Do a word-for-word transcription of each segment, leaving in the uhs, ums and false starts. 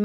Il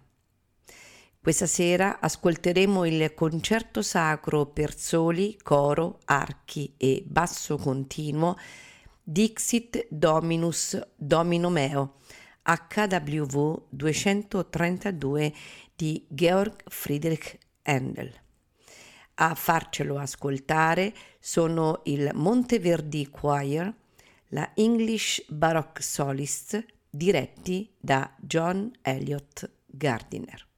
Questa sera ascolteremo il concerto sacro per soli, coro, archi e basso continuo Dixìt Dominus Domino meo acca vu vu duecentotrentadue di Georg Friedrich Händel. A farcelo ascoltare sono il Monteverdi Choir, la English Baroque Soloists, diretti da John Eliot Gardiner.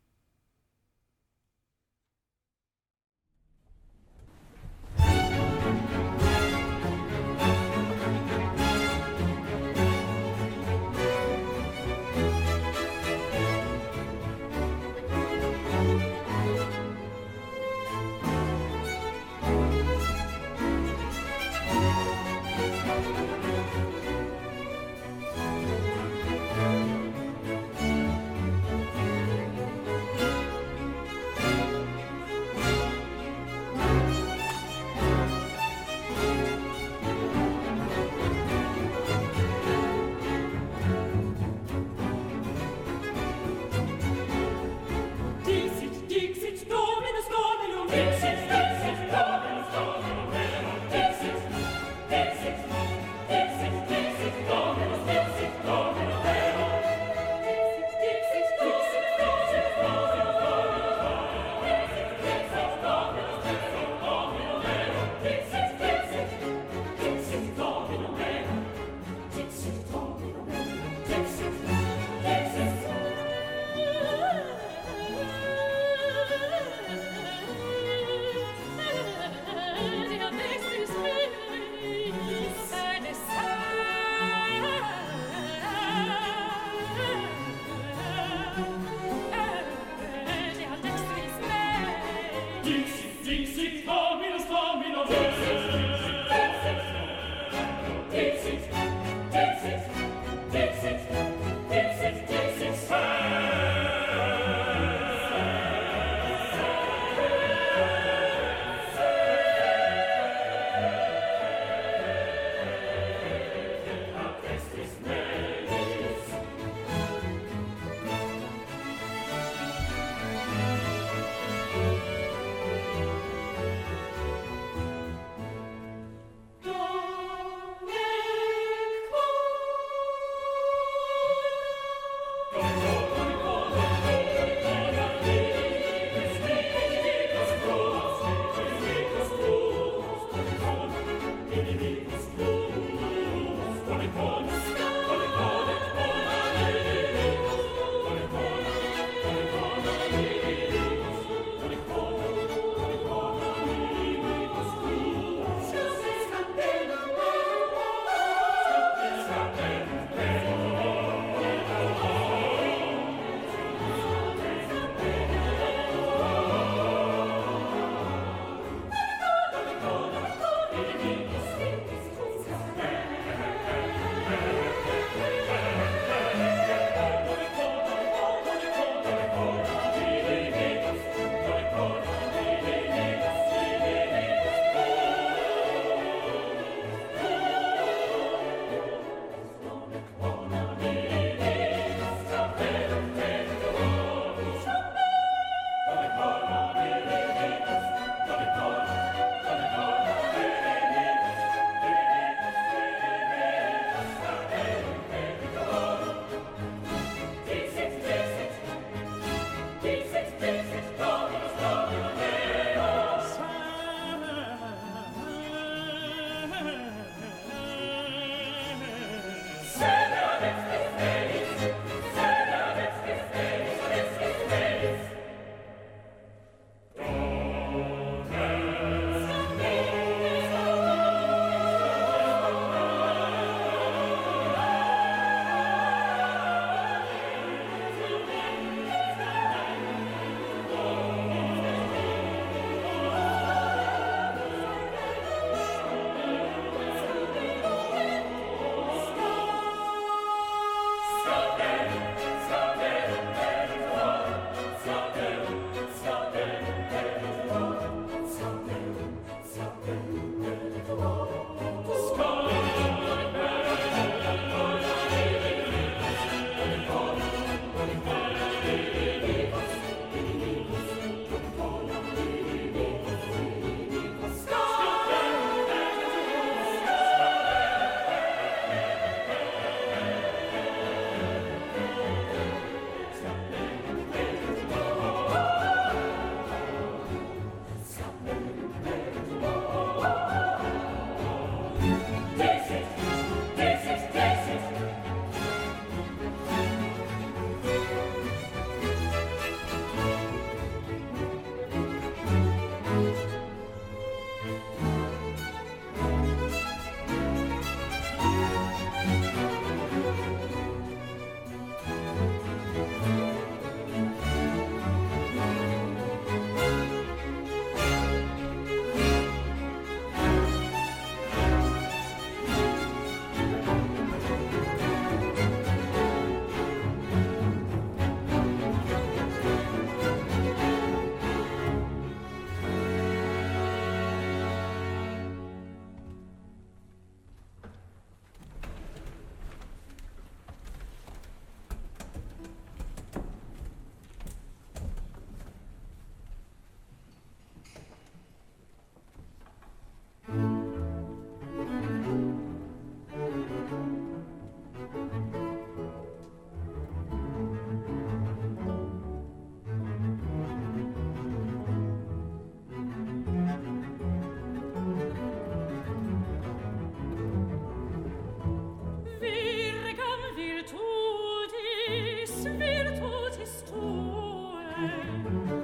Thank you.